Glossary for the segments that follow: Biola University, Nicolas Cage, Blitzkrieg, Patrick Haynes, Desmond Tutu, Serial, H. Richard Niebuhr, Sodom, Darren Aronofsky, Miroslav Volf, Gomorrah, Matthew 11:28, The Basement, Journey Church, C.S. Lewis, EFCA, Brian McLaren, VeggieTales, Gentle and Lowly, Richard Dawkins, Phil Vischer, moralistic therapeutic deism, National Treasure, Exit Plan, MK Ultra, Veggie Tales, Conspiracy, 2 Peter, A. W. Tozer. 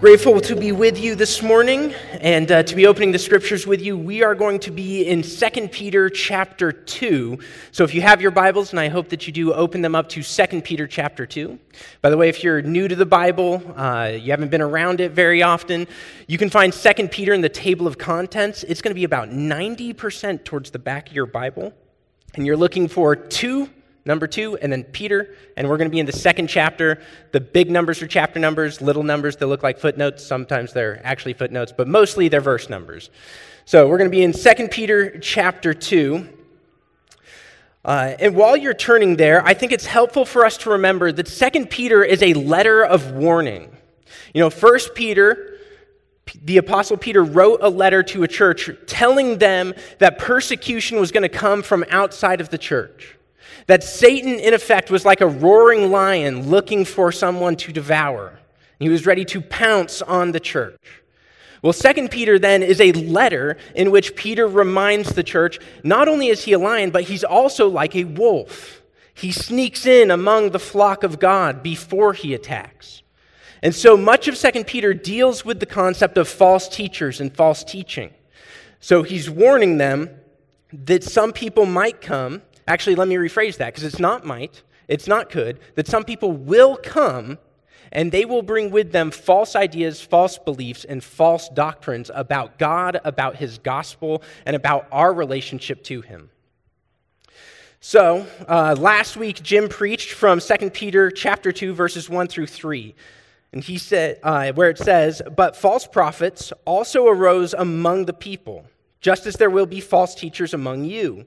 Grateful to be with you this morning and to be opening the scriptures with you. We are going to be in 2 Peter chapter 2. So if you have your Bibles, and I hope that you do, open them up to 2 Peter chapter 2. By the way, if you're new to the Bible, you haven't been around it very often, you can find 2 Peter in the table of contents. It's going to be about 90% towards the back of your Bible. And you're looking for 2, number 2, and then Peter, and we're going to be in the second chapter. The big numbers are chapter numbers, little numbers, they look like footnotes. Sometimes they're actually footnotes, but mostly they're verse numbers. So we're going to be in 2 Peter chapter 2. And while you're turning there, I think it's helpful for us to remember that 2 Peter is a letter of warning. You know, 1 Peter... The Apostle Peter wrote a letter to a church telling them that persecution was going to come from outside of the church, that Satan, in effect, was like a roaring lion looking for someone to devour. He was ready to pounce on the church. Well, 2 Peter then is a letter in which Peter reminds the church, not only is he a lion, but he's also like a wolf. He sneaks in among the flock of God before he attacks. And so much of 2 Peter deals with the concept of false teachers and false teaching. So he's warning them that some people might come. Actually, let me rephrase that, because it's not might, it's not could, that some people will come and they will bring with them false ideas, false beliefs, and false doctrines about God, about his gospel, and about our relationship to him. So last week, Jim preached from 2 Peter chapter 2, verses 1 through 3. And he said, where it says, "But false prophets also arose among the people, just as there will be false teachers among you,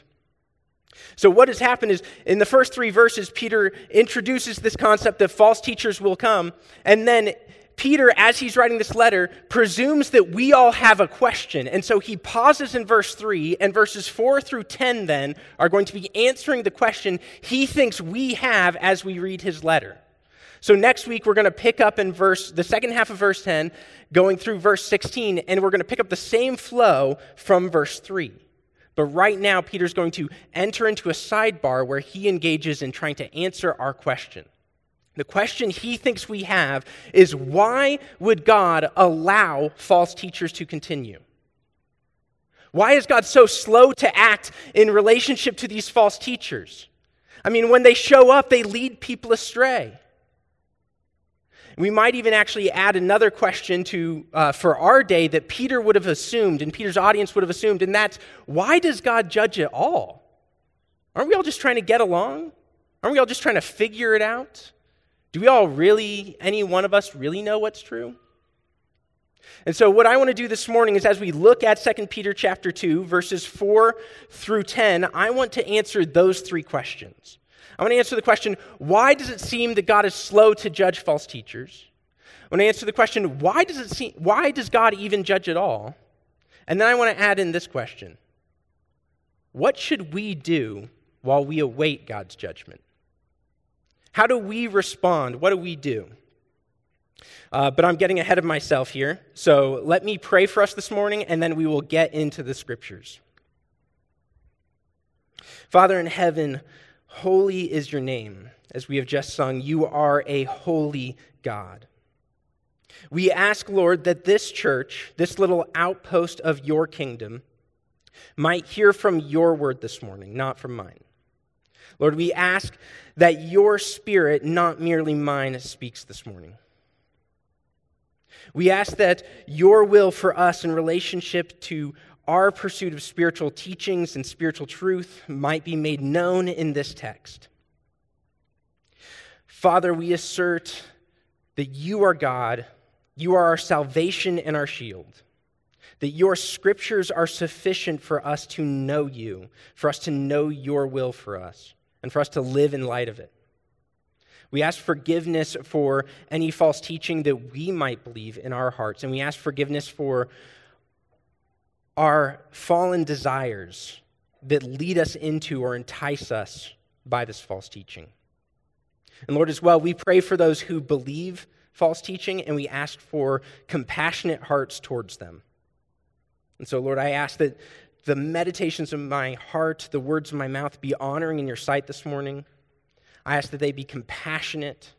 So what has happened is, in the first three verses, Peter introduces this concept that false teachers will come, and then Peter, as he's writing this letter, presumes that we all have a question, and so he pauses in verse 3, and verses 4 through 10 then are going to be answering the question he thinks we have as we read his letter. So next week, we're going to pick up in the second half of verse 10, going through verse 16, and we're going to pick up the same flow from verse 3. But right now, Peter's going to enter into a sidebar where he engages in trying to answer our question. The question he thinks we have is, why would God allow false teachers to continue? Why is God so slow to act in relationship to these false teachers? I mean, when they show up, they lead people astray. We might even actually add another question to for our day that Peter would have assumed, and Peter's audience would have assumed, and that's, why does God judge at all? Aren't we all just trying to get along? Aren't we all just trying to figure it out? Do we all really, any one of us, really know what's true? And so what I want to do this morning is, as we look at 2 Peter chapter 2, verses 4 through 10, I want to answer those three questions. I want to answer the question, why does it seem that God is slow to judge false teachers? I want to answer the question, why does God even judge at all? And then I want to add in this question, what should we do while we await God's judgment? How do we respond? What do we do? But I'm getting ahead of myself here, so let me pray for us this morning, and then we will get into the scriptures. Father in heaven, holy is your name. As we have just sung, you are a holy God. We ask, Lord, that this church, this little outpost of your kingdom, might hear from your word this morning, not from mine. Lord, we ask that your spirit, not merely mine, speaks this morning. We ask that your will for us in relationship to our pursuit of spiritual teachings and spiritual truth might be made known in this text. Father, we assert that you are God, you are our salvation and our shield, that your scriptures are sufficient for us to know you, for us to know your will for us, and for us to live in light of it. We ask forgiveness for any false teaching that we might believe in our hearts, and we ask forgiveness for are fallen desires that lead us into or entice us by this false teaching. And Lord, as well, we pray for those who believe false teaching, and we ask for compassionate hearts towards them. And so, Lord, I ask that the meditations of my heart, the words of my mouth, be honoring in your sight this morning. I ask that they be compassionate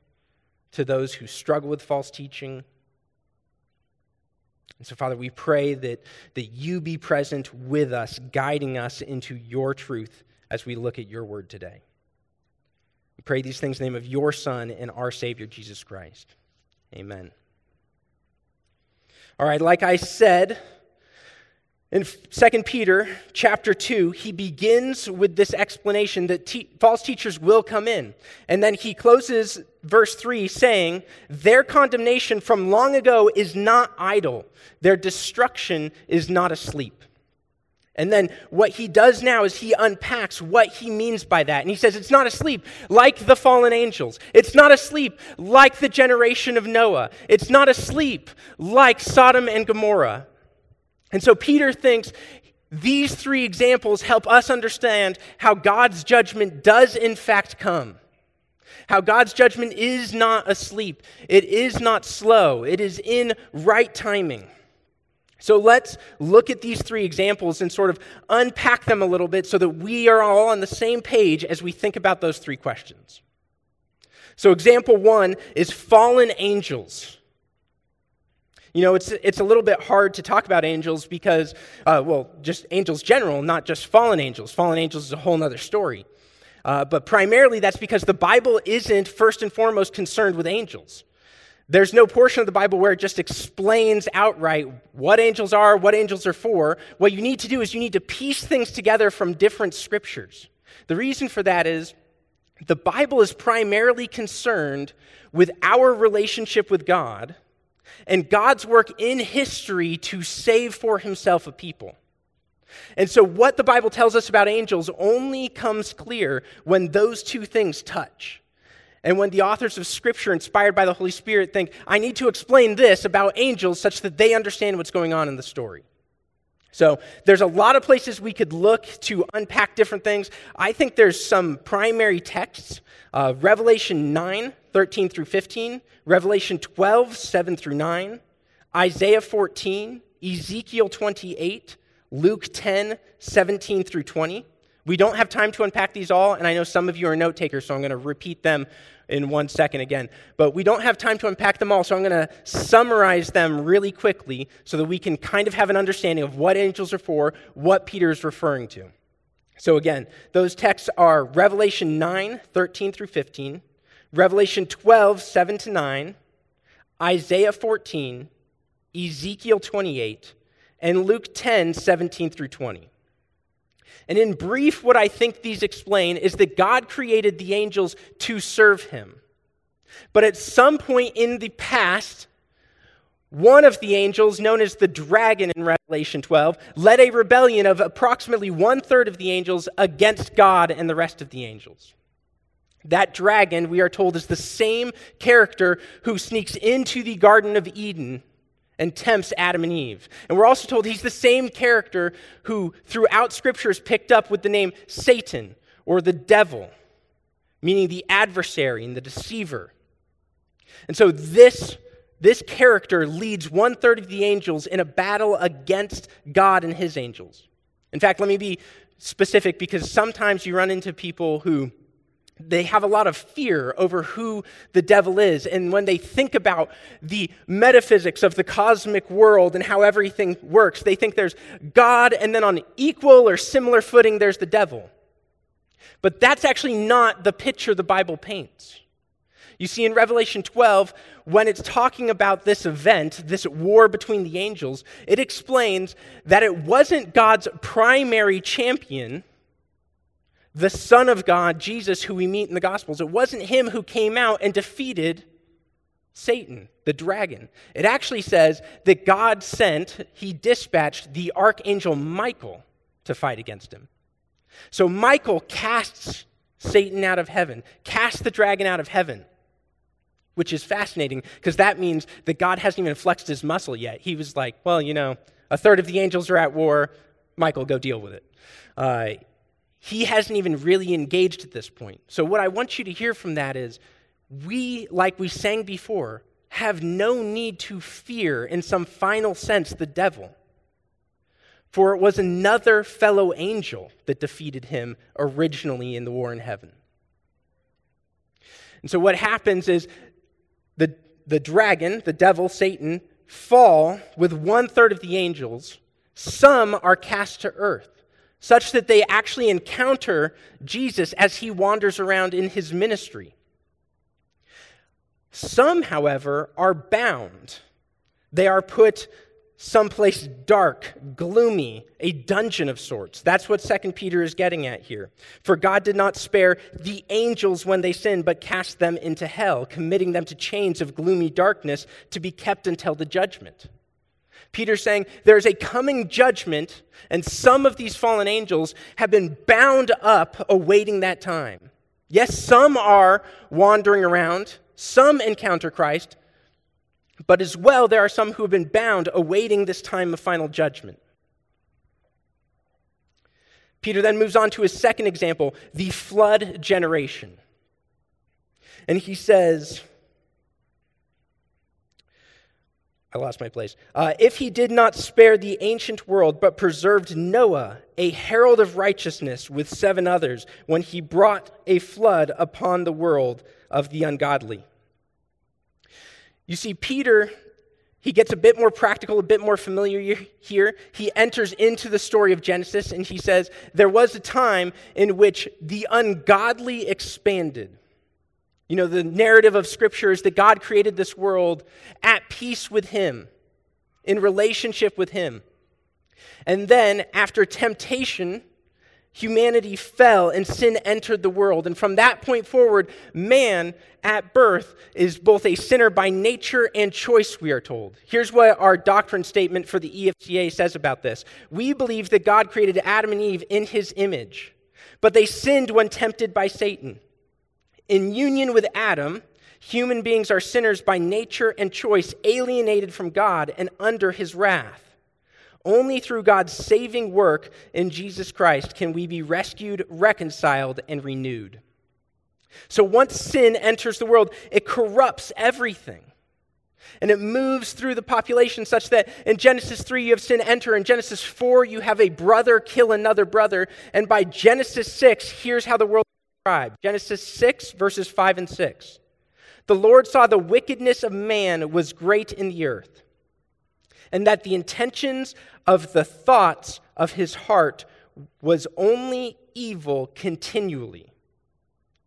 to those who struggle with false teaching. And so, Father, we pray that you be present with us, guiding us into your truth as we look at your word today. We pray these things in the name of your Son and our Savior, Jesus Christ. Amen. All right, like I said, in 2 Peter chapter 2, he begins with this explanation that false teachers will come in. And then he closes verse 3 saying, "Their condemnation from long ago is not idle. Their destruction is not asleep." And then what he does now is he unpacks what he means by that. And he says it's not asleep like the fallen angels. It's not asleep like the generation of Noah. It's not asleep like Sodom and Gomorrah. And so Peter thinks these three examples help us understand how God's judgment does in fact come. How God's judgment is not asleep. It is not slow. It is in right timing. So let's look at these three examples and sort of unpack them a little bit so that we are all on the same page as we think about those three questions. So example one is fallen angels. You know, it's a little bit hard to talk about angels because, just angels general, not just fallen angels. Fallen angels is a whole other story. But primarily that's because the Bible isn't first and foremost concerned with angels. There's no portion of the Bible where it just explains outright what angels are for. What you need to do is you need to piece things together from different scriptures. The reason for that is the Bible is primarily concerned with our relationship with God and God's work in history to save for himself a people. And so what the Bible tells us about angels only comes clear when those two things touch. And when the authors of Scripture, inspired by the Holy Spirit, think, I need to explain this about angels such that they understand what's going on in the story. So there's a lot of places we could look to unpack different things. I think there's some primary texts, Revelation 9, 13 through 15, Revelation 12, 7 through 9, Isaiah 14, Ezekiel 28, Luke 10, 17 through 20. We don't have time to unpack these all, and I know some of you are note takers, so I'm going to repeat them in 1 second again. But we don't have time to unpack them all, so I'm going to summarize them really quickly so that we can kind of have an understanding of what angels are for, what Peter is referring to. So again, those texts are Revelation 9, 13 through 15, Revelation 12, 7 to 9, Isaiah 14, Ezekiel 28, and Luke 10, 17 through 20. And in brief, what I think these explain is that God created the angels to serve him. But at some point in the past, one of the angels, known as the dragon in Revelation 12, led a rebellion of approximately 1/3 of the angels against God and the rest of the angels. That dragon, we are told, is the same character who sneaks into the Garden of Eden and tempts Adam and Eve. And we're also told he's the same character who throughout Scripture is picked up with the name Satan or the devil, meaning the adversary and the deceiver. And so this character leads 1/3 of the angels in a battle against God and his angels. In fact, let me be specific because sometimes you run into people who they have a lot of fear over who the devil is. And when they think about the metaphysics of the cosmic world and how everything works, they think there's God, and then on equal or similar footing, there's the devil. But that's actually not the picture the Bible paints. You see, in Revelation 12, when it's talking about this event, this war between the angels, it explains that it wasn't God's primary champion, the Son of God, Jesus, who we meet in the Gospels. It wasn't him who came out and defeated Satan, the dragon. It actually says that God dispatched the archangel Michael to fight against him. So Michael casts Satan out of heaven, casts the dragon out of heaven, which is fascinating because that means that God hasn't even flexed his muscle yet. He was like, well, A third of the angels are at war. Michael, go deal with it. He hasn't even really engaged at this point. So what I want you to hear from that is, we, like we sang before, have no need to fear, in some final sense, the devil. For it was another fellow angel that defeated him originally in the war in heaven. And so what happens is the dragon, the devil, Satan, fall with one-third of the angels. Some are cast to earth, such that they actually encounter Jesus as he wanders around in his ministry. Some, however, are bound. They are put someplace dark, gloomy, a dungeon of sorts. That's what 2 Peter is getting at here. For God did not spare the angels when they sinned, but cast them into hell, committing them to chains of gloomy darkness to be kept until the judgment. Peter's saying there's a coming judgment, and some of these fallen angels have been bound up awaiting that time. Yes, some are wandering around, some encounter Christ, but as well, there are some who have been bound, awaiting this time of final judgment. Peter then moves on to his second example, the flood generation. And he says, I lost my place. If he did not spare the ancient world, but preserved Noah, a herald of righteousness, with 7 others, when he brought a flood upon the world of the ungodly. You see, Peter, he gets a bit more practical, a bit more familiar here. He enters into the story of Genesis, and he says, there was a time in which the ungodly expanded. You know, the narrative of Scripture is that God created this world at peace with him, in relationship with him. And then, after temptation, humanity fell and sin entered the world. And from that point forward, man at birth is both a sinner by nature and choice, we are told. Here's what our doctrine statement for the EFCA says about this. We believe that God created Adam and Eve in his image, but they sinned when tempted by Satan. In union with Adam, human beings are sinners by nature and choice, alienated from God and under his wrath. Only through God's saving work in Jesus Christ can we be rescued, reconciled, and renewed. So once sin enters the world, it corrupts everything. And it moves through the population such that in Genesis 3 you have sin enter, in Genesis 4 you have a brother kill another brother, and by Genesis 6, here's how the world is described. Genesis 6, verses 5 and 6. The Lord saw the wickedness of man was great in the earth, and that the intentions of the thoughts of his heart was only evil continually.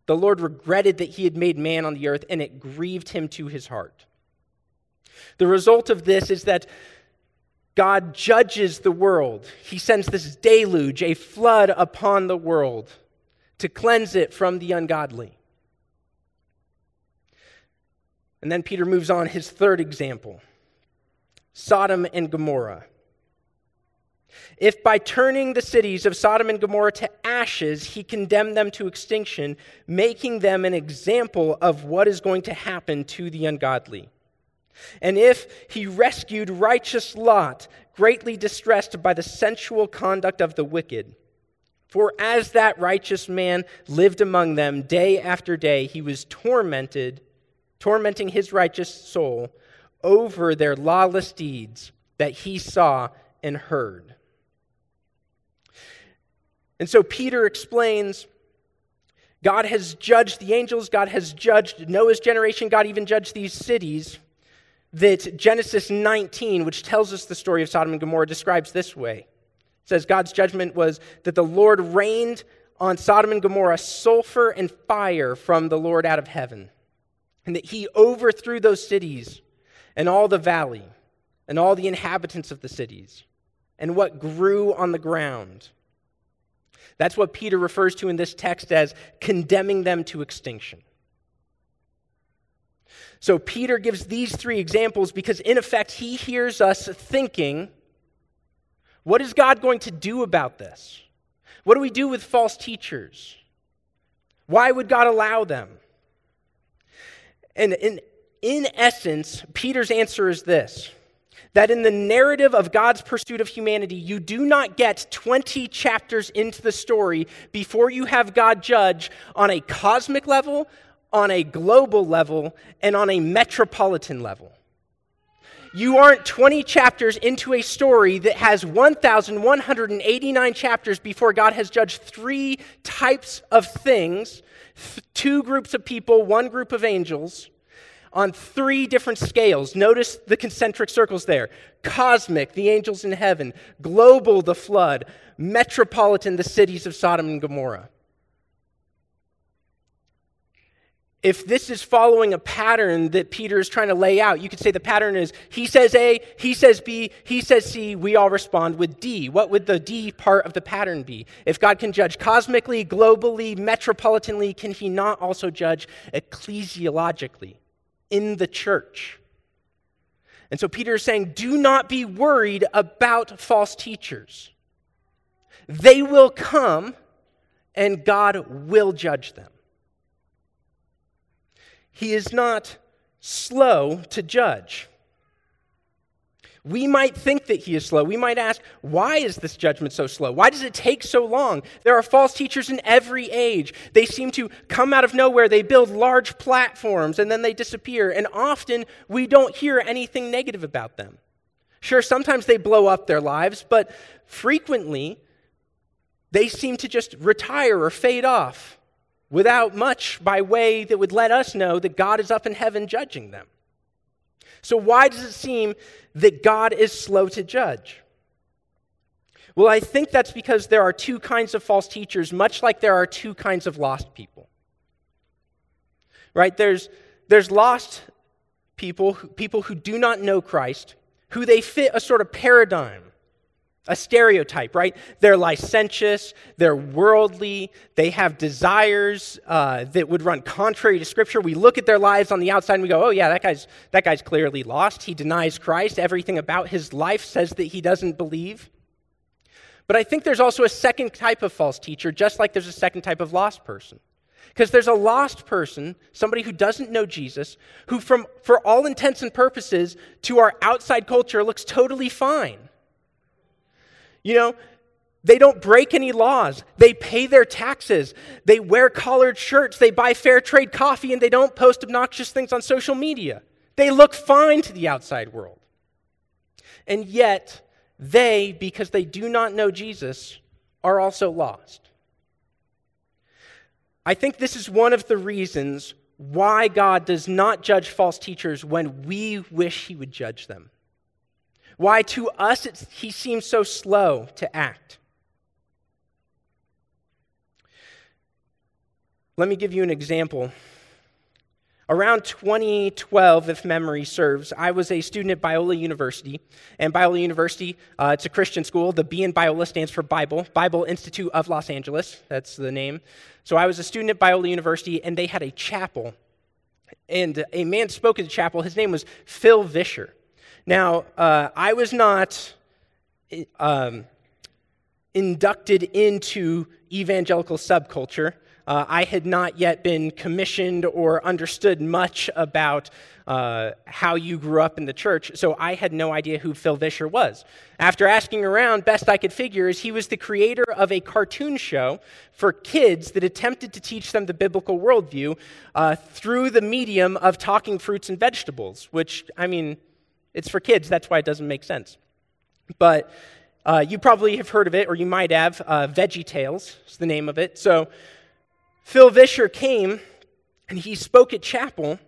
The Lord regretted that he had made man on the earth, and it grieved him to his heart. The result of this is that God judges the world. He sends this deluge, a flood upon the world, to cleanse it from the ungodly. And then Peter moves on his third example. Sodom and Gomorrah. If by turning the cities of Sodom and Gomorrah to ashes, he condemned them to extinction, making them an example of what is going to happen to the ungodly. And if he rescued righteous Lot, greatly distressed by the sensual conduct of the wicked, for as that righteous man lived among them day after day, he was tormenting his righteous soul over their lawless deeds that he saw and heard. And so Peter explains, God has judged the angels, God has judged Noah's generation, God even judged these cities, that Genesis 19, which tells us the story of Sodom and Gomorrah, describes this way. It says God's judgment was that the Lord rained on Sodom and Gomorrah sulfur and fire from the Lord out of heaven, and that he overthrew those cities and all the valley, and all the inhabitants of the cities, and what grew on the ground. That's what Peter refers to in this text as condemning them to extinction. So Peter gives these three examples because, in effect, he hears us thinking, what is God going to do about this? What do we do with false teachers? Why would God allow them? And in essence, Peter's answer is this. that in the narrative of God's pursuit of humanity, you do not get 20 chapters into the story before you have God judge on a cosmic level, on a global level, and on a metropolitan level. You aren't 20 chapters into a story that has 1,189 chapters before God has judged three types of things, two groups of people, one group of angels, on three different scales. Notice the concentric circles there. Cosmic, the angels in heaven. Global, the flood. Metropolitan, the cities of Sodom and Gomorrah. If this is following a pattern that Peter is trying to lay out, you could say the pattern is, he says A, he says B, he says C, we all respond with D. What would the D part of the pattern be? If God can judge cosmically, globally, metropolitanly, can he not also judge ecclesiologically in the church? And so Peter is saying, do not be worried about false teachers. They will come and God will judge them. He is not slow to judge. We might think that he is slow. We might ask, why is this judgment so slow? Why does it take so long? There are false teachers in every age. They seem to come out of nowhere. They build large platforms, and then they disappear. And often, we don't hear anything negative about them. Sure, sometimes they blow up their lives, but frequently, they seem to just retire or fade off, without much by way that would let us know that God is up in heaven judging them. So why does it seem that God is slow to judge? Well, I think that's because there are two kinds of false teachers, much like there are two kinds of lost people. Right? There's lost people who do not know Christ, who they fit a sort of paradigm, a stereotype, right? They're licentious, they're worldly, they have desires that would run contrary to Scripture. We look at their lives on the outside and we go, oh yeah, that guy's clearly lost. He denies Christ. Everything about his life says that he doesn't believe. But I think there's also a second type of false teacher, just like there's a second type of lost person. Because there's a lost person, somebody who doesn't know Jesus, who for all intents and purposes to our outside culture looks totally fine. You know, they don't break any laws. They pay their taxes. They wear collared shirts. They buy fair trade coffee, and they don't post obnoxious things on social media. They look fine to the outside world. And yet, they, because they do not know Jesus, are also lost. I think this is one of the reasons why God does not judge false teachers when we wish he would judge them. Why to us he seems so slow to act. Let me give you an example. Around 2012, if memory serves, I was a student at Biola University. And Biola University, it's a Christian school. The B in Biola stands for Bible, Bible Institute of Los Angeles. That's the name. So I was a student at Biola University, and they had a chapel. And a man spoke at the chapel. His name was Phil Vischer. Now, I was not inducted into evangelical subculture. I had not yet been commissioned or understood much about how you grew up in the church, so I had no idea who Phil Vischer was. After asking around, best I could figure is he was the creator of a cartoon show for kids that attempted to teach them the biblical worldview through the medium of talking fruits and vegetables, which, I mean, it's for kids, that's why it doesn't make sense. But you probably have heard of it, or you might have. Veggie Tales is the name of it. So Phil Vischer came, and he spoke at chapel,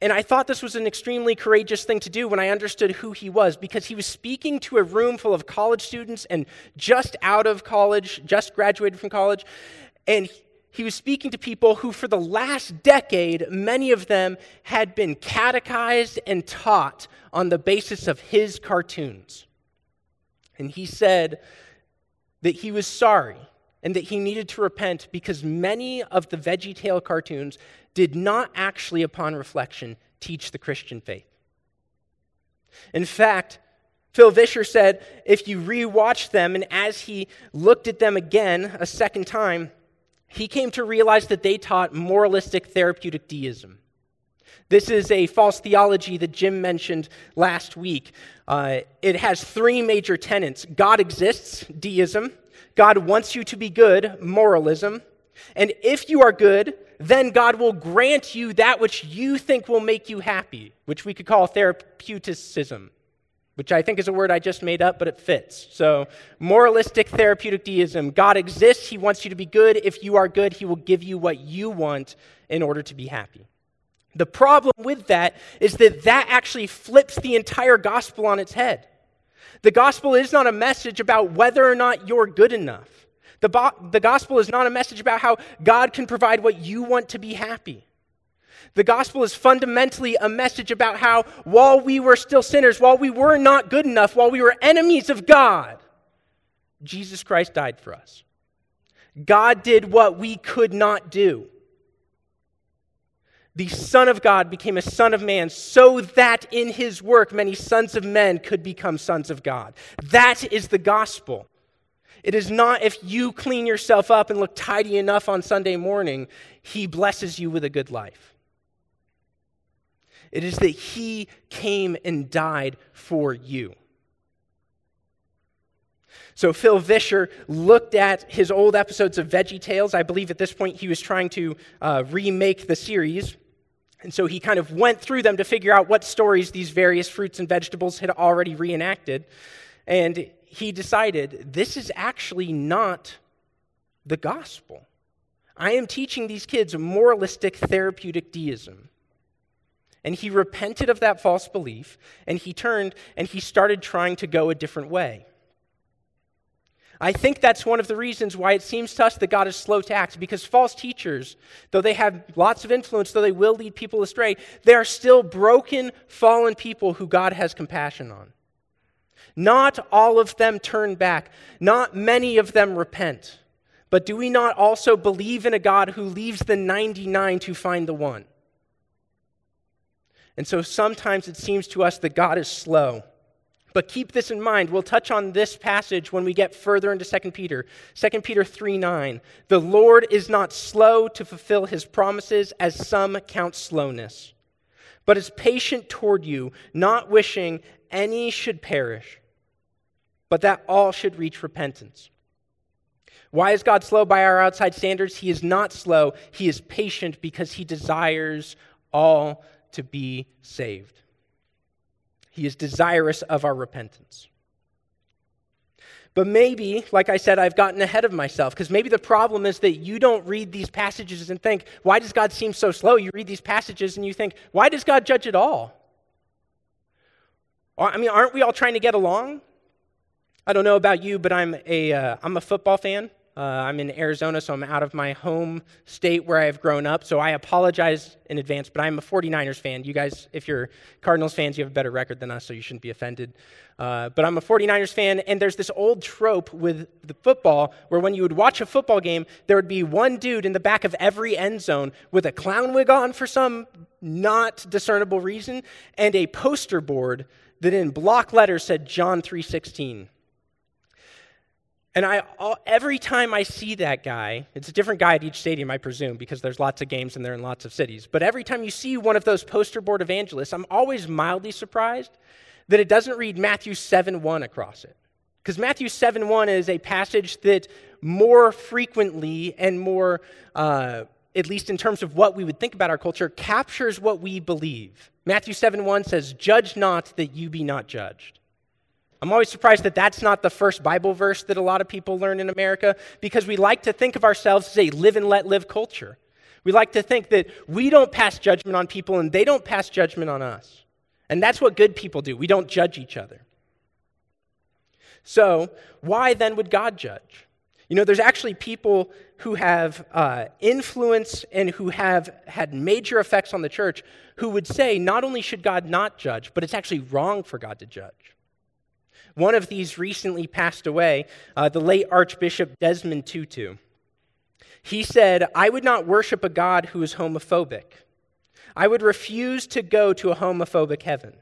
and I thought this was an extremely courageous thing to do when I understood who he was, because he was speaking to a room full of college students and just out of college, just graduated from college, and he was speaking to people who for the last decade, many of them had been catechized and taught on the basis of his cartoons. And he said that he was sorry and that he needed to repent because many of the VeggieTale cartoons did not actually, upon reflection, teach the Christian faith. In fact, Phil Vischer said if you rewatch them, and as he looked at them again a second time, he came to realize that they taught moralistic therapeutic deism. This is a false theology that Jim mentioned last week. It has three major tenets. God exists, deism. God wants you to be good, moralism. And if you are good, then God will grant you that which you think will make you happy, which we could call therapeuticism, which I think is a word I just made up, but it fits. So moralistic therapeutic deism. God exists. He wants you to be good. If you are good, he will give you what you want in order to be happy. The problem with that is that that actually flips the entire gospel on its head. The gospel is not a message about whether or not you're good enough. The gospel is not a message about how God can provide what you want to be happy. The gospel is fundamentally a message about how while we were still sinners, while we were not good enough, while we were enemies of God, Jesus Christ died for us. God did what we could not do. The Son of God became a son of man so that in his work many sons of men could become sons of God. That is the gospel. It is not if you clean yourself up and look tidy enough on Sunday morning, he blesses you with a good life. It is that he came and died for you. So Phil Vischer looked at his old episodes of Veggie Tales. I believe at this point he was trying to remake the series. And so he kind of went through them to figure out what stories these various fruits and vegetables had already reenacted. And he decided, this is actually not the gospel. I am teaching these kids moralistic therapeutic deism. And he repented of that false belief, and he turned and he started trying to go a different way. I think that's one of the reasons why it seems to us that God is slow to act, because false teachers, though they have lots of influence, though they will lead people astray, they are still broken, fallen people who God has compassion on. Not all of them turn back. Not many of them repent. But do we not also believe in a God who leaves the 99 to find the one? And so sometimes it seems to us that God is slow. But keep this in mind. We'll touch on this passage when we get further into 2 Peter. 2 Peter 3:9. The Lord is not slow to fulfill his promises, as some count slowness, but is patient toward you, not wishing any should perish, but that all should reach repentance. Why is God slow by our outside standards? He is not slow. He is patient because he desires all to be saved. He is desirous of our repentance. But maybe, like I said, I've gotten ahead of myself, because maybe the problem is that you don't read these passages and think, why does God seem so slow? You read these passages and you think, why does God judge at all? I mean, aren't we all trying to get along? I don't know about you, but I'm a football fan. I'm in Arizona, so I'm out of my home state where I have grown up. So I apologize in advance, but I'm a 49ers fan. You guys, if you're Cardinals fans, you have a better record than us, so you shouldn't be offended. But I'm a 49ers fan, and there's this old trope with the football where when you would watch a football game, there would be one dude in the back of every end zone with a clown wig on for some not discernible reason and a poster board that in block letters said John 3:16. And every time I see that guy, it's a different guy at each stadium, I presume, because there's lots of games and they're in lots of cities. But every time you see one of those poster board evangelists, I'm always mildly surprised that it doesn't read Matthew 7:1 across it. Because Matthew 7:1 is a passage that more frequently and more, at least in terms of what we would think about our culture, captures what we believe. Matthew 7:1 says, "Judge not that you be not judged." I'm always surprised that that's not the first Bible verse that a lot of people learn in America, because we like to think of ourselves as a live and let live culture. We like to think that we don't pass judgment on people and they don't pass judgment on us. And that's what good people do. We don't judge each other. So why then would God judge? You know, there's actually people who have influence and who have had major effects on the church who would say not only should God not judge, but it's actually wrong for God to judge. One of these recently passed away, the late Archbishop Desmond Tutu. He said, "I would not worship a God who is homophobic. I would refuse to go to a homophobic heaven.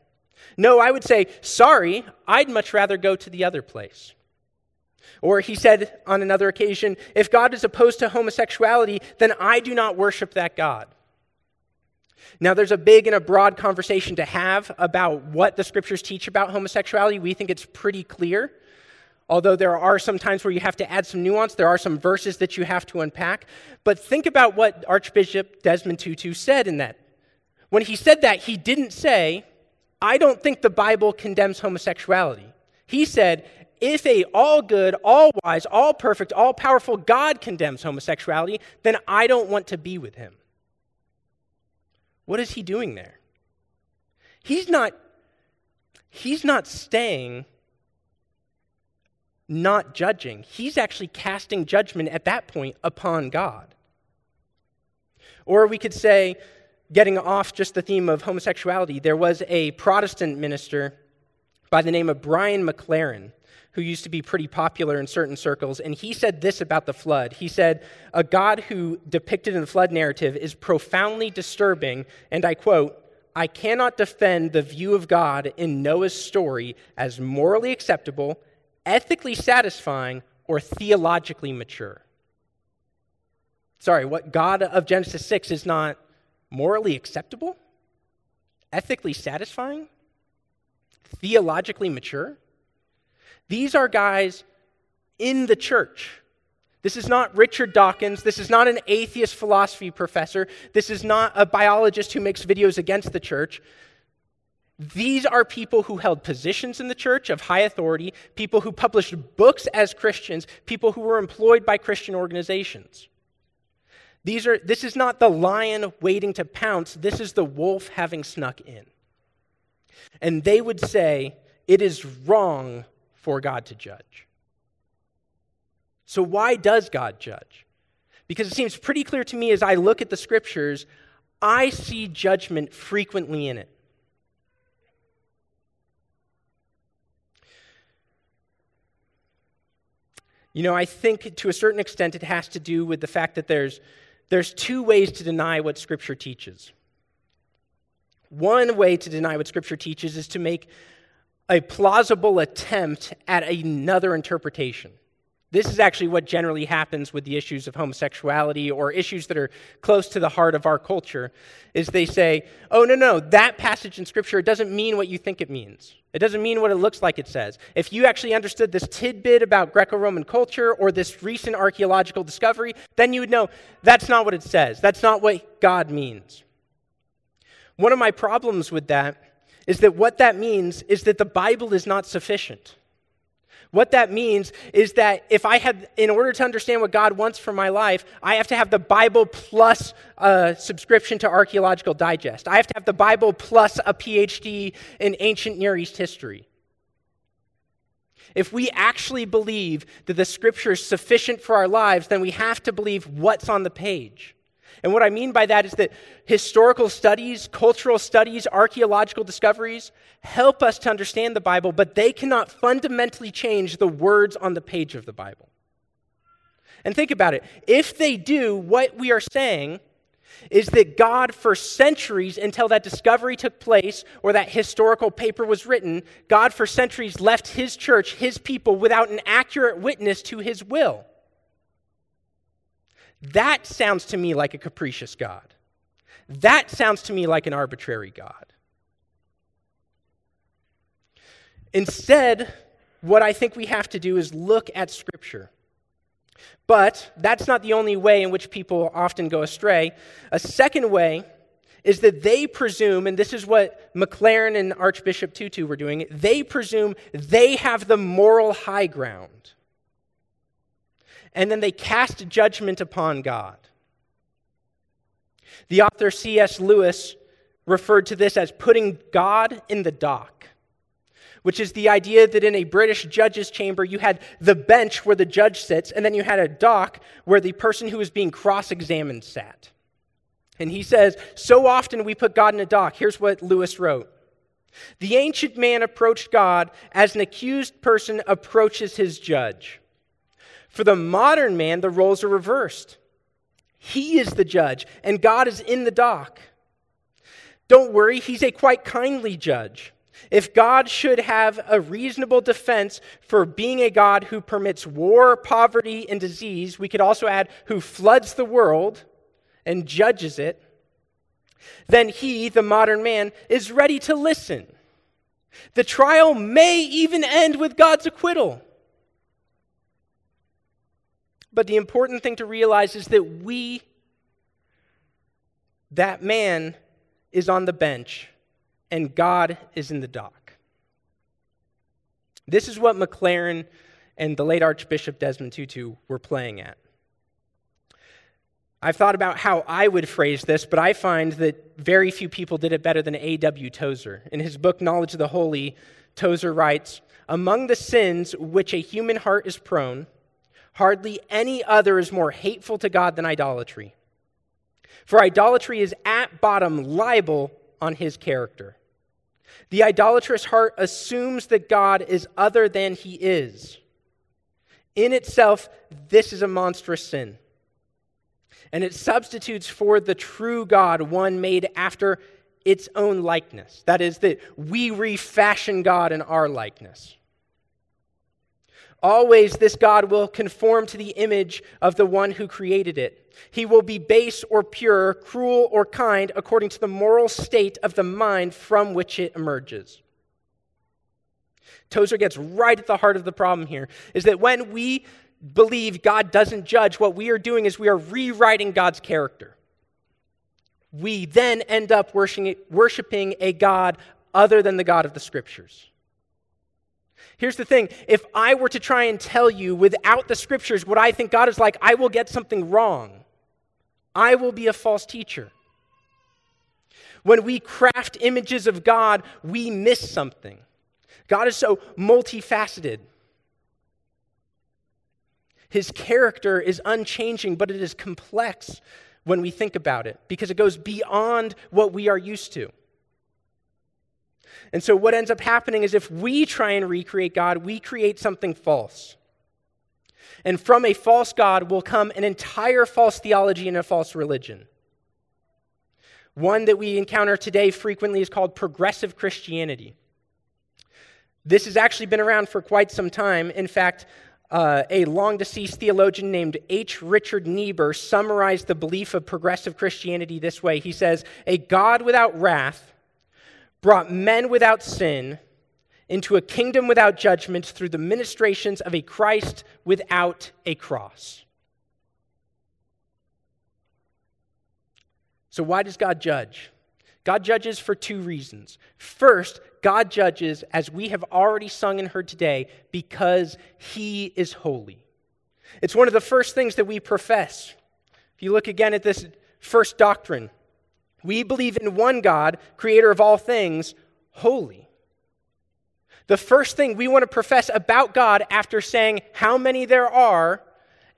No, I would say, sorry, I'd much rather go to the other place." Or he said on another occasion, "If God is opposed to homosexuality, then I do not worship that God." Now, there's a big and a broad conversation to have about what the scriptures teach about homosexuality. We think it's pretty clear, although there are some times where you have to add some nuance. There are some verses that you have to unpack. But think about what Archbishop Desmond Tutu said in that. When he said that, he didn't say, I don't think the Bible condemns homosexuality. He said, if a all-good, all-wise, all-perfect, all-powerful God condemns homosexuality, then I don't want to be with him. What is he doing there? He's not staying not judging. He's actually casting judgment at that point upon God. Or we could say, getting off just the theme of homosexuality, there was a Protestant minister by the name of Brian McLaren, who used to be pretty popular in certain circles, and he said this about the flood. He said, a God who depicted in the flood narrative is profoundly disturbing, and I quote, I cannot defend the view of God in Noah's story as morally acceptable, ethically satisfying, or theologically mature. Sorry, what God of Genesis 6 is not morally acceptable? Ethically satisfying? Theologically mature? These are guys in the church. This is not Richard Dawkins. This is not an atheist philosophy professor. This is not a biologist who makes videos against the church. These are people who held positions in the church of high authority, people who published books as Christians, people who were employed by Christian organizations. This is not the lion waiting to pounce. This is the wolf having snuck in. And they would say, it is wrong for God to judge. So why does God judge? Because it seems pretty clear to me as I look at the scriptures, I see judgment frequently in it. You know, I think to a certain extent it has to do with the fact that there's two ways to deny what scripture teaches. One way to deny what scripture teaches is to make a plausible attempt at another interpretation. This is actually what generally happens with the issues of homosexuality or issues that are close to the heart of our culture, is they say, oh, no, that passage in Scripture doesn't mean what you think it means. It doesn't mean what it looks like it says. If you actually understood this tidbit about Greco-Roman culture or this recent archaeological discovery, then you would know that's not what it says. That's not what God means. One of my problems with that is that what that means is that the Bible is not sufficient. What that means is that in order to understand what God wants for my life, I have to have the Bible plus a subscription to Archaeological Digest. I have to have the Bible plus a PhD in ancient Near East history. If we actually believe that the Scripture is sufficient for our lives, then we have to believe what's on the page. And what I mean by that is that historical studies, cultural studies, archaeological discoveries help us to understand the Bible, but they cannot fundamentally change the words on the page of the Bible. And think about it. If they do, what we are saying is that God, for centuries, until that discovery took place or that historical paper was written, God for centuries left his church, his people, without an accurate witness to his will. That sounds to me like a capricious God. That sounds to me like an arbitrary God. Instead, what I think we have to do is look at Scripture. But that's not the only way in which people often go astray. A second way is that they presume, and this is what McLaren and Archbishop Tutu were doing, they presume they have the moral high ground. And then they cast judgment upon God. The author C.S. Lewis referred to this as putting God in the dock, which is the idea that in a British judge's chamber, you had the bench where the judge sits, and then you had a dock where the person who was being cross-examined sat. And he says, so often we put God in a dock. Here's what Lewis wrote. The ancient man approached God as an accused person approaches his judge. For the modern man, the roles are reversed. He is the judge, and God is in the dock. Don't worry, he's a quite kindly judge. If God should have a reasonable defense for being a God who permits war, poverty, and disease, we could also add who floods the world and judges it, then he, the modern man, is ready to listen. The trial may even end with God's acquittal. But the important thing to realize is that that man is on the bench and God is in the dock. This is what McLaren and the late Archbishop Desmond Tutu were playing at. I've thought about how I would phrase this, but I find that very few people did it better than A. W. Tozer. In his book, Knowledge of the Holy, Tozer writes, "Among the sins which a human heart is prone, hardly any other is more hateful to God than idolatry. For idolatry is at bottom liable on his character. The idolatrous heart assumes that God is other than he is. In itself, this is a monstrous sin. And it substitutes for the true God one made after its own likeness." That is, that we refashion God in our likeness. "Always this God will conform to the image of the one who created it. He will be base or pure, cruel or kind, according to the moral state of the mind from which it emerges." Tozer gets right at the heart of the problem here, is that when we believe God doesn't judge, what we are doing is we are rewriting God's character. We then end up worshiping a God other than the God of the Scriptures. Here's the thing. If I were to try and tell you without the Scriptures what I think God is like, I will get something wrong. I will be a false teacher. When we craft images of God, we miss something. God is so multifaceted. His character is unchanging, but it is complex when we think about it because it goes beyond what we are used to. And so what ends up happening is if we try and recreate God, we create something false. And from a false God will come an entire false theology and a false religion. One that we encounter today frequently is called progressive Christianity. This has actually been around for quite some time. In fact, a long-deceased theologian named H. Richard Niebuhr summarized the belief of progressive Christianity this way. He says, "A God without wrath brought men without sin into a kingdom without judgment through the ministrations of a Christ without a cross." So why does God judge? God judges for two reasons. First, God judges, as we have already sung and heard today, because he is holy. It's one of the first things that we profess. If you look again at this first doctrine, we believe in one God, creator of all things, holy. The first thing we want to profess about God after saying how many there are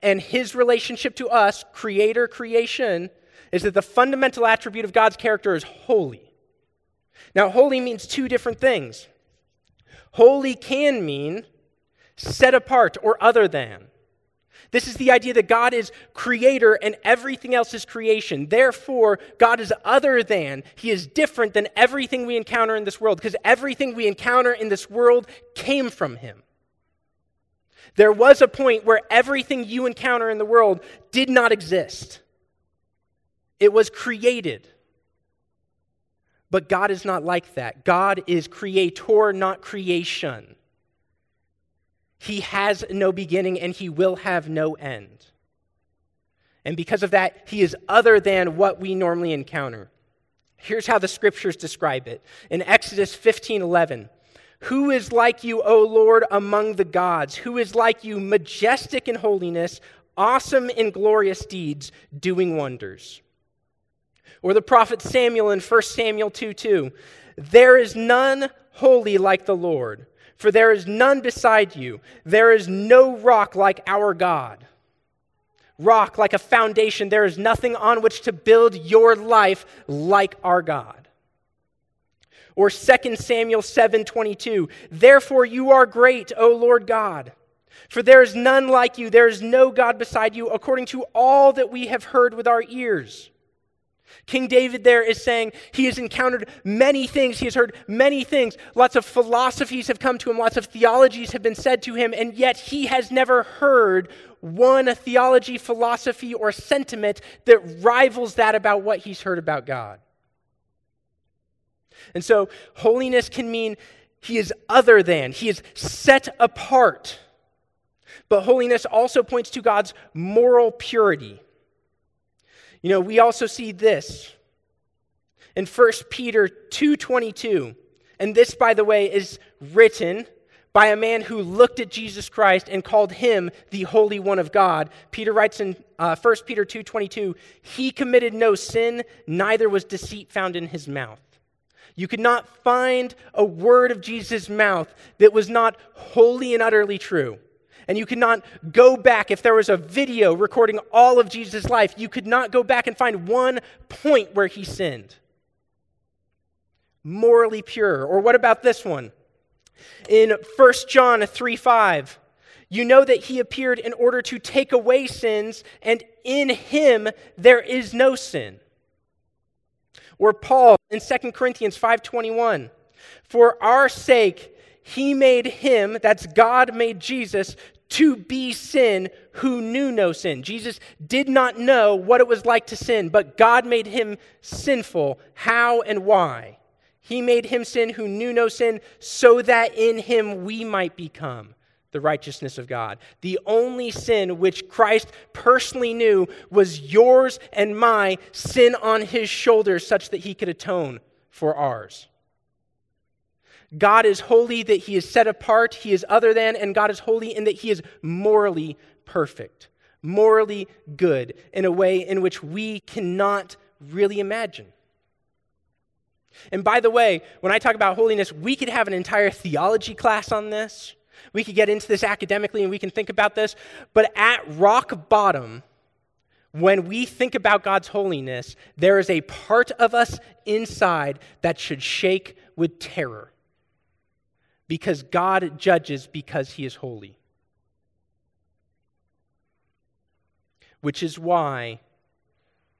and his relationship to us, creator, creation, is that the fundamental attribute of God's character is holy. Now, holy means two different things. Holy can mean set apart or other than. This is the idea that God is creator and everything else is creation. Therefore, God is other than. He is different than everything we encounter in this world because everything we encounter in this world came from him. There was a point where everything you encounter in the world did not exist. It was created. But God is not like that. God is creator, not creation. He has no beginning and he will have no end. And because of that, he is other than what we normally encounter. Here's how the Scriptures describe it. In Exodus 15:11, "Who is like you, O Lord, among the gods? Who is like you, majestic in holiness, awesome in glorious deeds, doing wonders?" Or the prophet Samuel in 1 Samuel 2:2, "There is none holy like the Lord, for there is none beside you. There is no rock like our God." Rock, like a foundation. There is nothing on which to build your life like our God. Or 2 Samuel 7:22, "Therefore you are great, O Lord God, for there is none like you. There is no God beside you, according to all that we have heard with our ears." King David there is saying he has encountered many things, he has heard many things, lots of philosophies have come to him, lots of theologies have been said to him, and yet he has never heard one theology, philosophy, or sentiment that rivals that about what he's heard about God. And so holiness can mean he is other than, he is set apart. But holiness also points to God's moral purity. You know, we also see this in 1 Peter 2:22. And this, by the way, is written by a man who looked at Jesus Christ and called him the Holy One of God. Peter writes in 1 Peter 2:22, he committed no sin, neither was deceit found in his mouth. You could not find a word of Jesus' mouth that was not wholly and utterly true. And you could not go back, if there was a video recording all of Jesus' life, you could not go back and find one point where he sinned. Morally pure. Or what about this one? In 1 John 3:5, you know that he appeared in order to take away sins, and in him there is no sin. Or Paul in 2 Corinthians 5:21, for our sake he made him, that's God made Jesus, to be sin who knew no sin. Jesus did not know what it was like to sin, but God made him sinful. How and why? He made him sin who knew no sin, so that in him we might become the righteousness of God. The only sin which Christ personally knew was yours and my sin on his shoulders, such that he could atone for ours. God is holy that he is set apart, he is other than, and God is holy in that he is morally perfect, morally good, in a way in which we cannot really imagine. And by the way, when I talk about holiness, we could have an entire theology class on this. We could get into this academically and we can think about this. But at rock bottom, when we think about God's holiness, there is a part of us inside that should shake with terror. Because God judges because he is holy. Which is why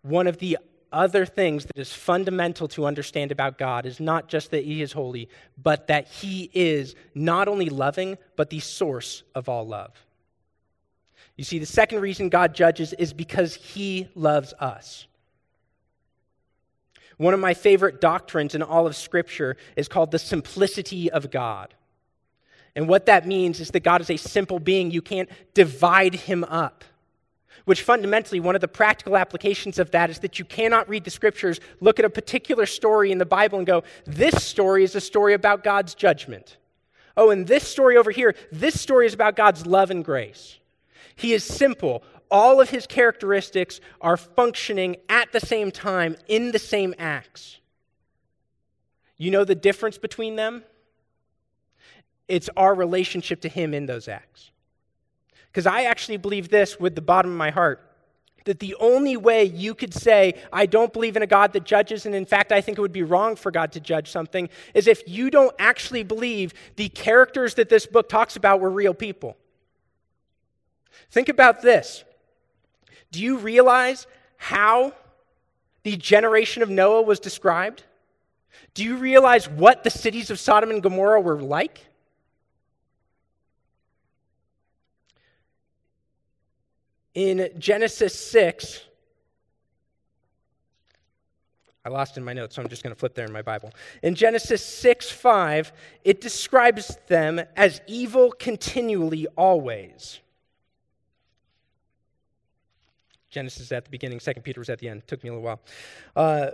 one of the other things that is fundamental to understand about God is not just that he is holy, but that he is not only loving, but the source of all love. You see, the second reason God judges is because he loves us. One of my favorite doctrines in all of Scripture is called the simplicity of God. And what that means is that God is a simple being. You can't divide him up. Which fundamentally, one of the practical applications of that is that you cannot read the Scriptures, look at a particular story in the Bible and go, this story is a story about God's judgment. Oh, and this story over here, this story is about God's love and grace. He is simple. All of his characteristics are functioning at the same time in the same acts. You know the difference between them? It's our relationship to him in those acts. Because I actually believe this with the bottom of my heart, that the only way you could say, I don't believe in a God that judges, and in fact, I think it would be wrong for God to judge something, is if you don't actually believe the characters that this book talks about were real people. Think about this. Do you realize how the generation of Noah was described? Do you realize what the cities of Sodom and Gomorrah were like? In Genesis 6, I lost in my notes, so I'm just going to flip there in my Bible. In Genesis 6:5, it describes them as evil continually always. Genesis is at the beginning, 2 Peter was at the end. It took me a little while.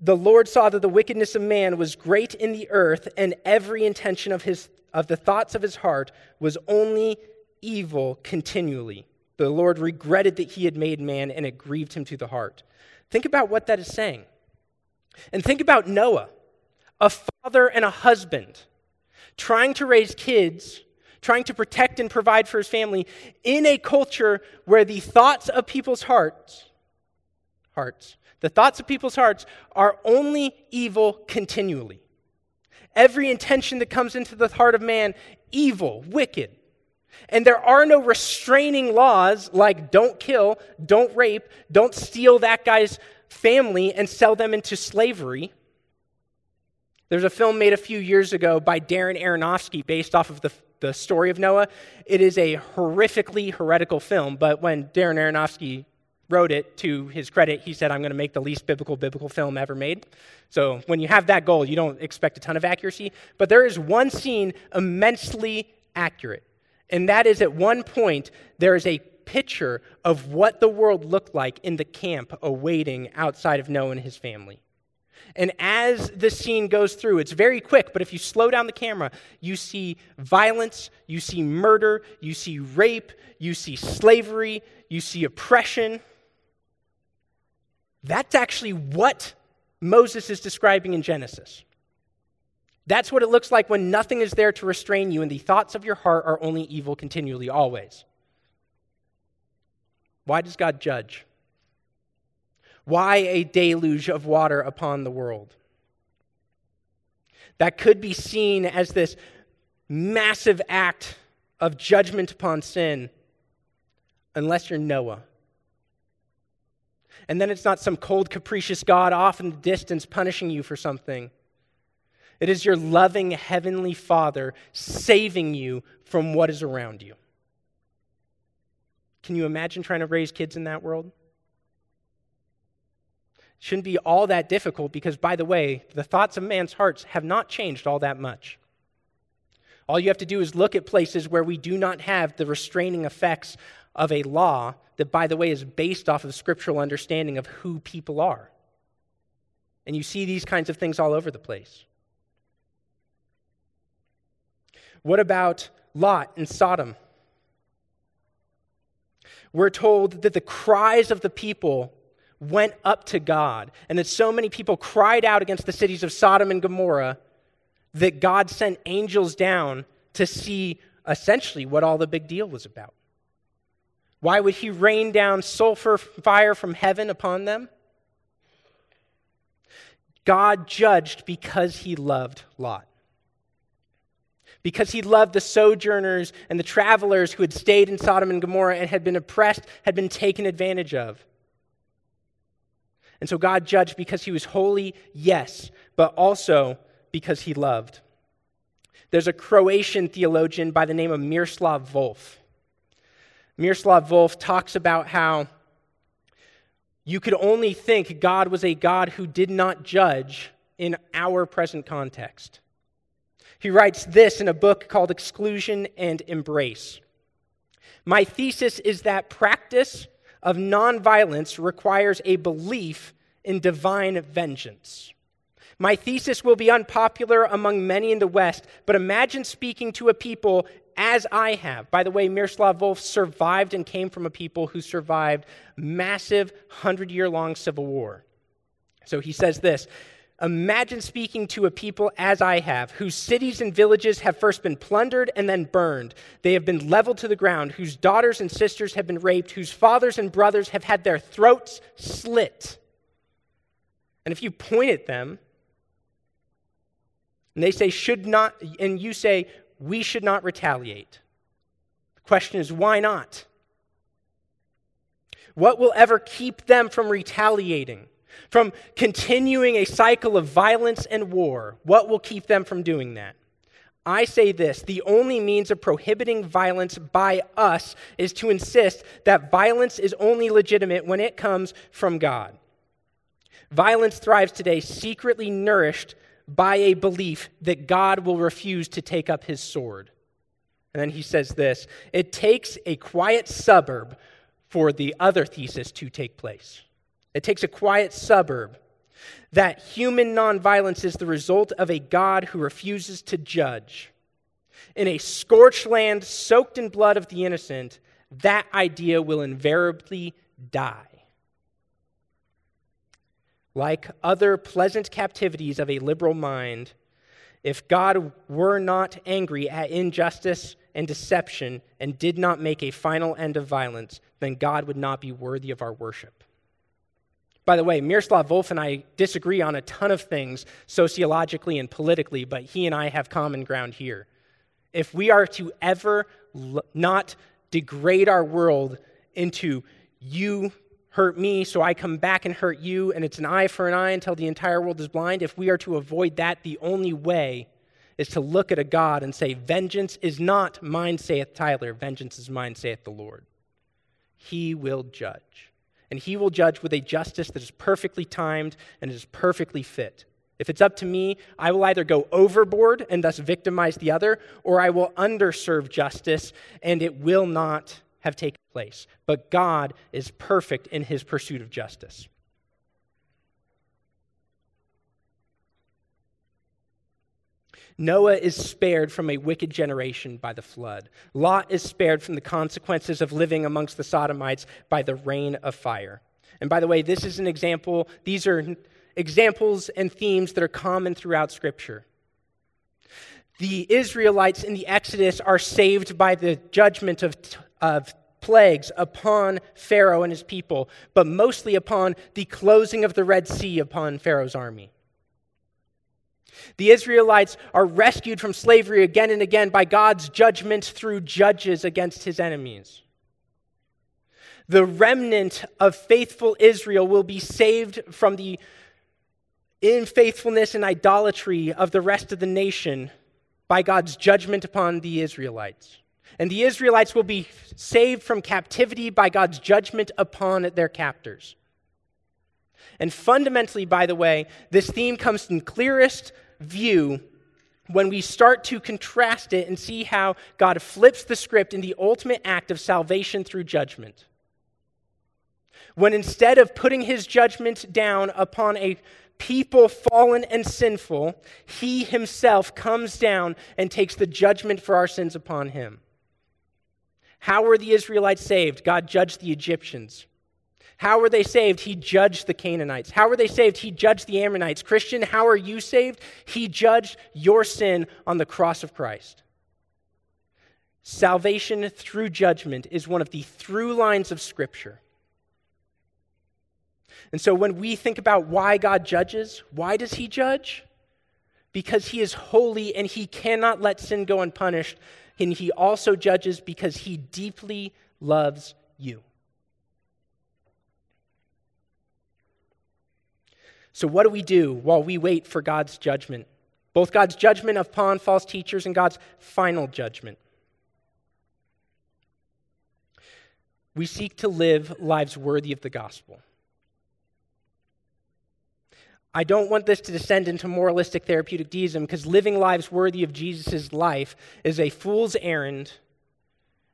The Lord saw that the wickedness of man was great in the earth, and every intention of the thoughts of his heart was only evil continually. The Lord regretted that he had made man, and it grieved him to the heart. Think about what that is saying. And think about Noah, a father and a husband, trying to raise kids, trying to protect and provide for his family in a culture where the thoughts of people's hearts, the thoughts of people's hearts are only evil continually. Every intention that comes into the heart of man, evil, wicked. And there are no restraining laws like don't kill, don't rape, don't steal that guy's family and sell them into slavery. There's a film made a few years ago by Darren Aronofsky based off of the story of Noah. It is a horrifically heretical film, but when Darren Aronofsky wrote it, to his credit, he said, I'm going to make the least biblical film ever made. So when you have that goal, you don't expect a ton of accuracy. But there is one scene immensely accurate. And that is, at one point, there is a picture of what the world looked like in the camp awaiting outside of Noah and his family. And as the scene goes through, it's very quick, but if you slow down the camera, you see violence, you see murder, you see rape, you see slavery, you see oppression. That's actually what Moses is describing in Genesis. That's what it looks like when nothing is there to restrain you and the thoughts of your heart are only evil continually, always. Why does God judge? Why a deluge of water upon the world? That could be seen as this massive act of judgment upon sin, unless you're Noah. And then it's not some cold, capricious God off in the distance punishing you for something. It is your loving Heavenly Father saving you from what is around you. Can you imagine trying to raise kids in that world? Shouldn't be all that difficult because, by the way, the thoughts of man's hearts have not changed all that much. All you have to do is look at places where we do not have the restraining effects of a law that, by the way, is based off of scriptural understanding of who people are. And you see these kinds of things all over the place. What about Lot and Sodom? We're told that the cries of the people went up to God, and that so many people cried out against the cities of Sodom and Gomorrah that God sent angels down to see essentially what all the big deal was about. Why would he rain down sulfur fire from heaven upon them? God judged because he loved Lot. Because he loved the sojourners and the travelers who had stayed in Sodom and Gomorrah and had been oppressed, had been taken advantage of. And so God judged because he was holy, yes, but also because he loved. There's a Croatian theologian by the name of Miroslav Volf. Miroslav Volf talks about how you could only think God was a God who did not judge in our present context. He writes this in a book called Exclusion and Embrace. My thesis is that practice of nonviolence requires a belief in divine vengeance. My thesis will be unpopular among many in the West, but imagine speaking to a people as I have. By the way, Miroslav Volf survived and came from a people who survived massive 100-year-long civil war. So he says this, imagine speaking to a people as I have, whose cities and villages have first been plundered and then burned. They have been leveled to the ground, whose daughters and sisters have been raped, whose fathers and brothers have had their throats slit. And if you point at them, and they say, should not, and you say, we should not retaliate. The question is, why not? What will ever keep them from retaliating? From continuing a cycle of violence and war, what will keep them from doing that? I say this, the only means of prohibiting violence by us is to insist that violence is only legitimate when it comes from God. Violence thrives today, secretly nourished by a belief that God will refuse to take up his sword. And then he says this, it takes a quiet suburb for the other thesis to take place. It takes a quiet suburb that human nonviolence is the result of a God who refuses to judge. In a scorched land soaked in blood of the innocent, that idea will invariably die. Like other pleasant captivities of a liberal mind, if God were not angry at injustice and deception and did not make a final end of violence, then God would not be worthy of our worship. By the way, Miroslav Volf and I disagree on a ton of things sociologically and politically, but he and I have common ground here. If we are to ever not degrade our world into you hurt me, so I come back and hurt you, and it's an eye for an eye until the entire world is blind, if we are to avoid that, the only way is to look at a God and say, vengeance is not mine, saith Tyler, vengeance is mine, saith the Lord. He will judge. and he will judge with a justice that is perfectly timed and is perfectly fit. If it's up to me, I will either go overboard and thus victimize the other, or I will underserve justice, and it will not have taken place. But God is perfect in his pursuit of justice. Noah is spared from a wicked generation by the flood. Lot is spared from the consequences of living amongst the Sodomites by the rain of fire. And by the way, this is an example. These are examples and themes that are common throughout Scripture. The Israelites in the Exodus are saved by the judgment of plagues upon Pharaoh and his people, but mostly upon the closing of the Red Sea upon Pharaoh's army. The Israelites are rescued from slavery again and again by God's judgment through judges against his enemies. The remnant of faithful Israel will be saved from the unfaithfulness and idolatry of the rest of the nation by God's judgment upon the Israelites. And the Israelites will be saved from captivity by God's judgment upon their captors. And fundamentally, by the way, this theme comes in clearest view when we start to contrast it and see how God flips the script in the ultimate act of salvation through judgment. When instead of putting his judgment down upon a people fallen and sinful, he himself comes down and takes the judgment for our sins upon him. How were the Israelites saved? God judged the Egyptians. How were they saved? He judged the Canaanites. How were they saved? He judged the Ammonites. Christian, how are you saved? He judged your sin on the cross of Christ. Salvation through judgment is one of the through lines of Scripture. And so when we think about why God judges, why does he judge? Because he is holy and he cannot let sin go unpunished. And he also judges because he deeply loves you. So what do we do while we wait for God's judgment? Both God's judgment upon false teachers and God's final judgment. We seek to live lives worthy of the gospel. I don't want this to descend into moralistic therapeutic deism, because living lives worthy of Jesus' life is a fool's errand.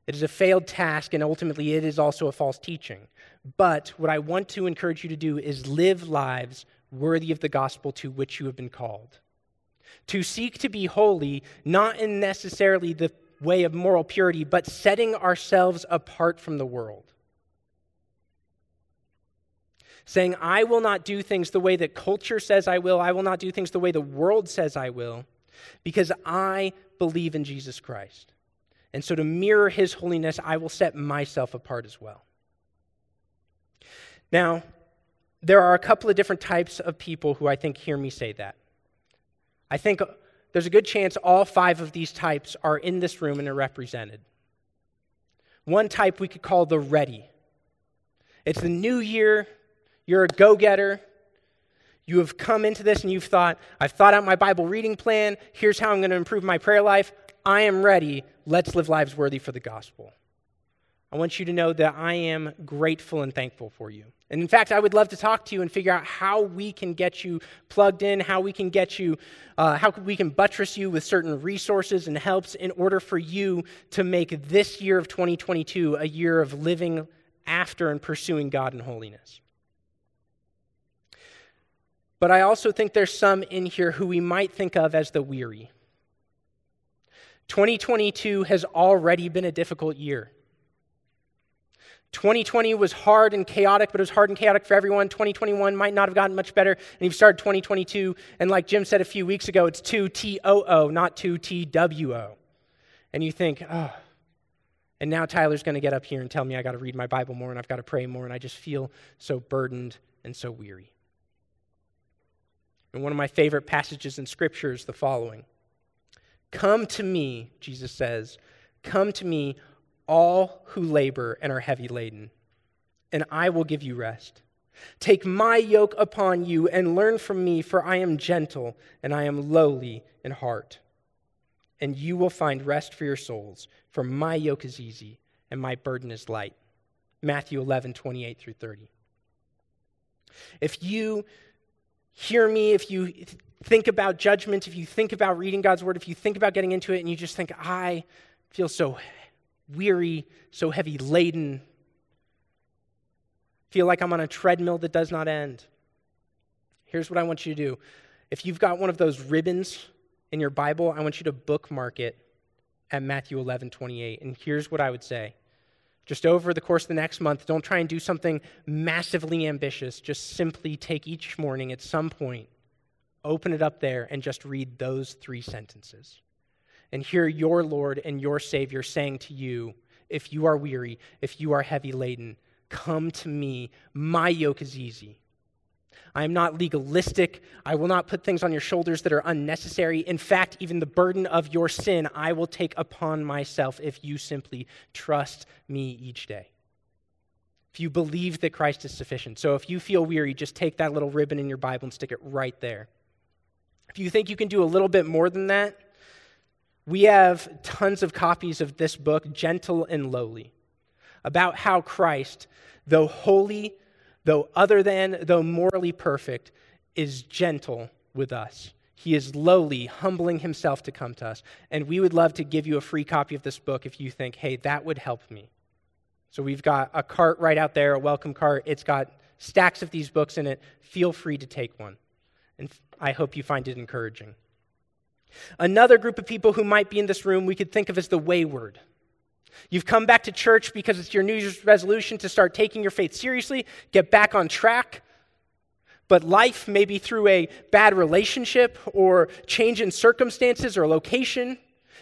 It is a failed task, and ultimately it is also a false teaching. But what I want to encourage you to do is live lives worthy of the gospel to which you have been called. To seek to be holy, not in necessarily the way of moral purity, but setting ourselves apart from the world. Saying, I will not do things the way that culture says I will. I will not do things the way the world says I will, because I believe in Jesus Christ. And so to mirror his holiness, I will set myself apart as well. Now, there are a couple of different types of people who I think hear me say that. I think there's a good chance all five of these types are in this room and are represented. One type we could call the ready. It's the new year, you're a go-getter, you have come into this and you've thought, I've thought out my Bible reading plan, here's how I'm going to improve my prayer life, I am ready, let's live lives worthy for the gospel. I want you to know that I am grateful and thankful for you. And in fact, I would love to talk to you and figure out how we can get you plugged in, how we can get you, how we can buttress you with certain resources and helps in order for you to make this year of 2022 a year of living after and pursuing God in holiness. But I also think there's some in here who we might think of as the weary. 2022 has already been a difficult year. 2020 was hard and chaotic, but it was hard and chaotic for everyone. 2021 might not have gotten much better, and you've started 2022, and like Jim said a few weeks ago, it's 2-T-O-O, not 2-T-W-O. And you think, oh, and now Tyler's going to get up here and tell me I got to read my Bible more, and I've got to pray more, and I just feel so burdened and so weary. And one of my favorite passages in Scripture is the following. Come to me, Jesus says, come to me, all who labor and are heavy laden, and I will give you rest. Take my yoke upon you and learn from me, for I am gentle and I am lowly in heart. And you will find rest for your souls, for my yoke is easy and my burden is light. Matthew 11:28 through 30. If you hear me, if you think about judgment, if you think about reading God's word, if you think about getting into it and you just think, I feel so weary, so heavy laden, feel like I'm on a treadmill that does not end. Here's what I want you to do. If you've got one of those ribbons in your Bible, I want you to bookmark it at Matthew 11:28. And here's what I would say. Just over the course of the next month, don't try and do something massively ambitious. Just simply take each morning at some point, open it up there, and just read those three sentences. And hear your Lord and your Savior saying to you, if you are weary, if you are heavy laden, come to me. My yoke is easy. I am not legalistic. I will not put things on your shoulders that are unnecessary. In fact, even the burden of your sin I will take upon myself if you simply trust me each day. If you believe that Christ is sufficient. So if you feel weary, just take that little ribbon in your Bible and stick it right there. If you think you can do a little bit more than that, we have tons of copies of this book, Gentle and Lowly, about how Christ, though holy, though other than, though morally perfect, is gentle with us. He is lowly, humbling himself to come to us. And we would love to give you a free copy of this book if you think, hey, that would help me. So we've got a cart right out there, a welcome cart. It's got stacks of these books in it. Feel free to take one. And I hope you find it encouraging. Another group of people who might be in this room we could think of as the wayward. You've come back to church because it's your New Year's resolution to start taking your faith seriously, get back on track. But life, maybe through a bad relationship or change in circumstances or location,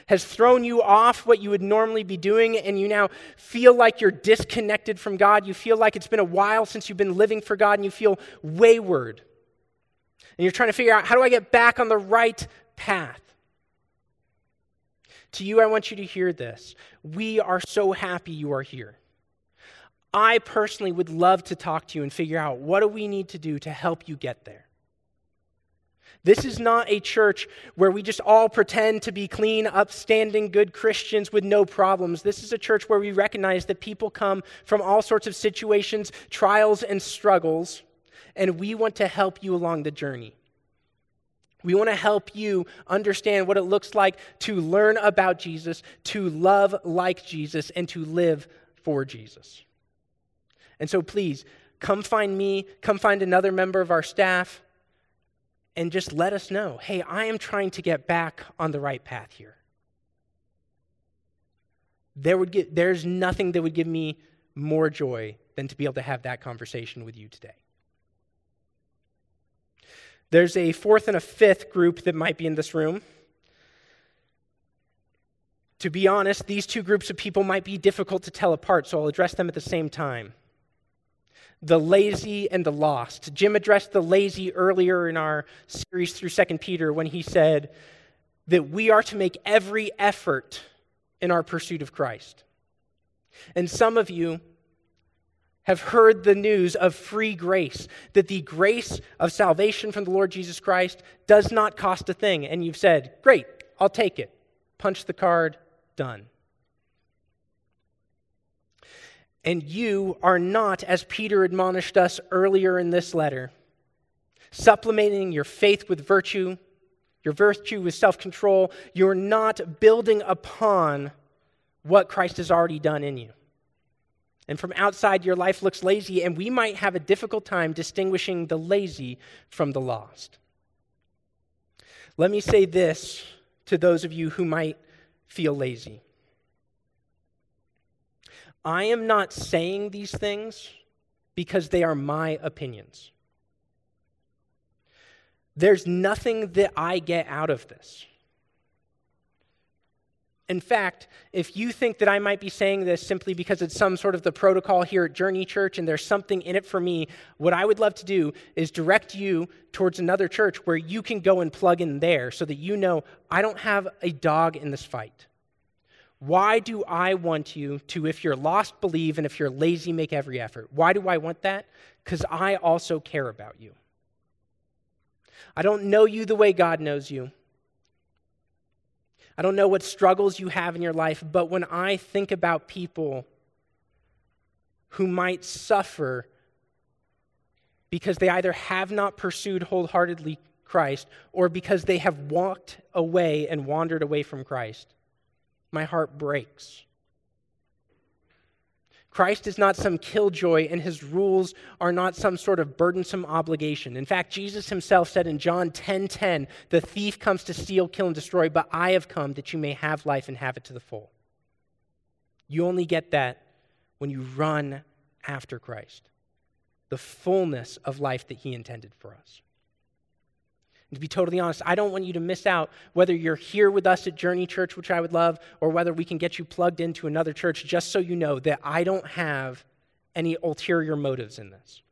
has thrown you off what you would normally be doing, and you now feel like you're disconnected from God. You feel like it's been a while since you've been living for God, and you feel wayward. And you're trying to figure out, how do I get back on the right path? To you, I want you to hear this. We are so happy you are here. I personally would love to talk to you and figure out what do we need to do to help you get there. This is not a church where we just all pretend to be clean, upstanding, good Christians with no problems. This is a church where we recognize that people come from all sorts of situations, trials, and struggles, and we want to help you along the journey. We want to help you understand what it looks like to learn about Jesus, to love like Jesus, and to live for Jesus. And so please, come find me, come find another member of our staff, and just let us know, hey, I am trying to get back on the right path here. There's nothing that would give me more joy than to be able to have that conversation with you today. There's a fourth and a fifth group that might be in this room. To be honest, these two groups of people might be difficult to tell apart, so I'll address them at the same time. The lazy and the lost. Jim addressed the lazy earlier in our series through 2 Peter when he said that we are to make every effort in our pursuit of Christ. And some of you have heard the news of free grace, that the grace of salvation from the Lord Jesus Christ does not cost a thing. And you've said, great, I'll take it. Punch the card, done. And you are not, as Peter admonished us earlier in this letter, supplementing your faith with virtue, your virtue with self-control. You're not building upon what Christ has already done in you. And from outside, your life looks lazy, and we might have a difficult time distinguishing the lazy from the lost. Let me say this to those of you who might feel lazy. I am not saying these things because they are my opinions. There's nothing that I get out of this. In fact, if you think that I might be saying this simply because it's some sort of the protocol here at Journey Church and there's something in it for me, what I would love to do is direct you towards another church where you can go and plug in there so that you know I don't have a dog in this fight. Why do I want you to, if you're lost, believe, and if you're lazy, make every effort? Why do I want that? Because I also care about you. I don't know you the way God knows you. I don't know what struggles you have in your life, but when I think about people who might suffer because they either have not pursued wholeheartedly Christ or because they have walked away and wandered away from Christ. My heart breaks. Christ is not some killjoy, and his rules are not some sort of burdensome obligation. In fact, Jesus himself said in John 10:10, "The thief comes to steal, kill, and destroy, but I have come that you may have life and have it to the full." You only get that when you run after Christ, the fullness of life that he intended for us. And to be totally honest, I don't want you to miss out whether you're here with us at Journey Church, which I would love, or whether we can get you plugged into another church, just so you know that I don't have any ulterior motives in this.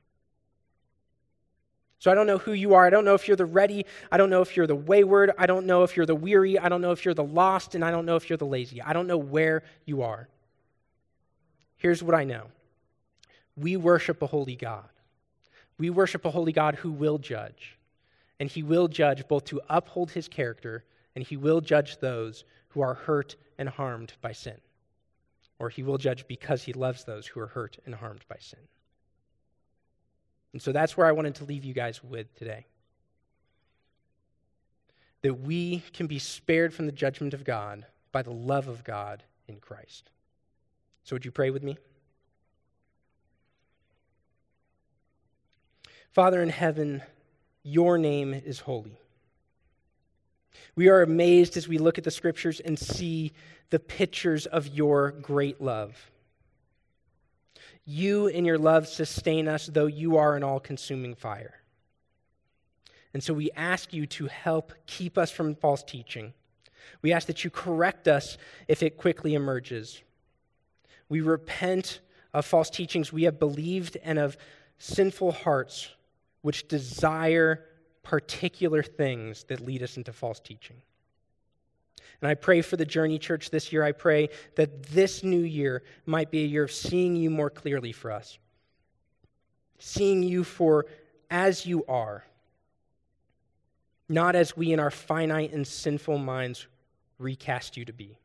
So I don't know who you are. I don't know if you're the ready. I don't know if you're the wayward. I don't know if you're the weary. I don't know if you're the lost, and I don't know if you're the lazy. I don't know where you are. Here's what I know. We worship a holy God. We worship a holy God who will judge. And he will judge both to uphold his character, and he will judge those who are hurt and harmed by sin. Or he will judge because he loves those who are hurt and harmed by sin. And so that's where I wanted to leave you guys with today. That we can be spared from the judgment of God by the love of God in Christ. So would you pray with me? Father in heaven, your name is holy. We are amazed as we look at the scriptures and see the pictures of your great love. You in your love sustain us, though you are an all-consuming fire. And so we ask you to help keep us from false teaching. We ask that you correct us if it quickly emerges. We repent of false teachings we have believed and of sinful hearts which desire particular things that lead us into false teaching. And I pray for the Journey Church this year. I pray that this new year might be a year of seeing you more clearly for us, seeing you for as you are, not as we in our finite and sinful minds recast you to be.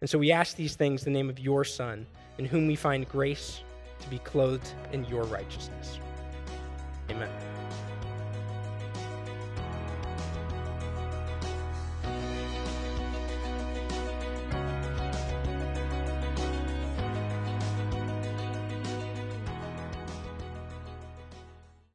And so we ask these things in the name of your Son, in whom we find grace to be clothed in your righteousness. Amen.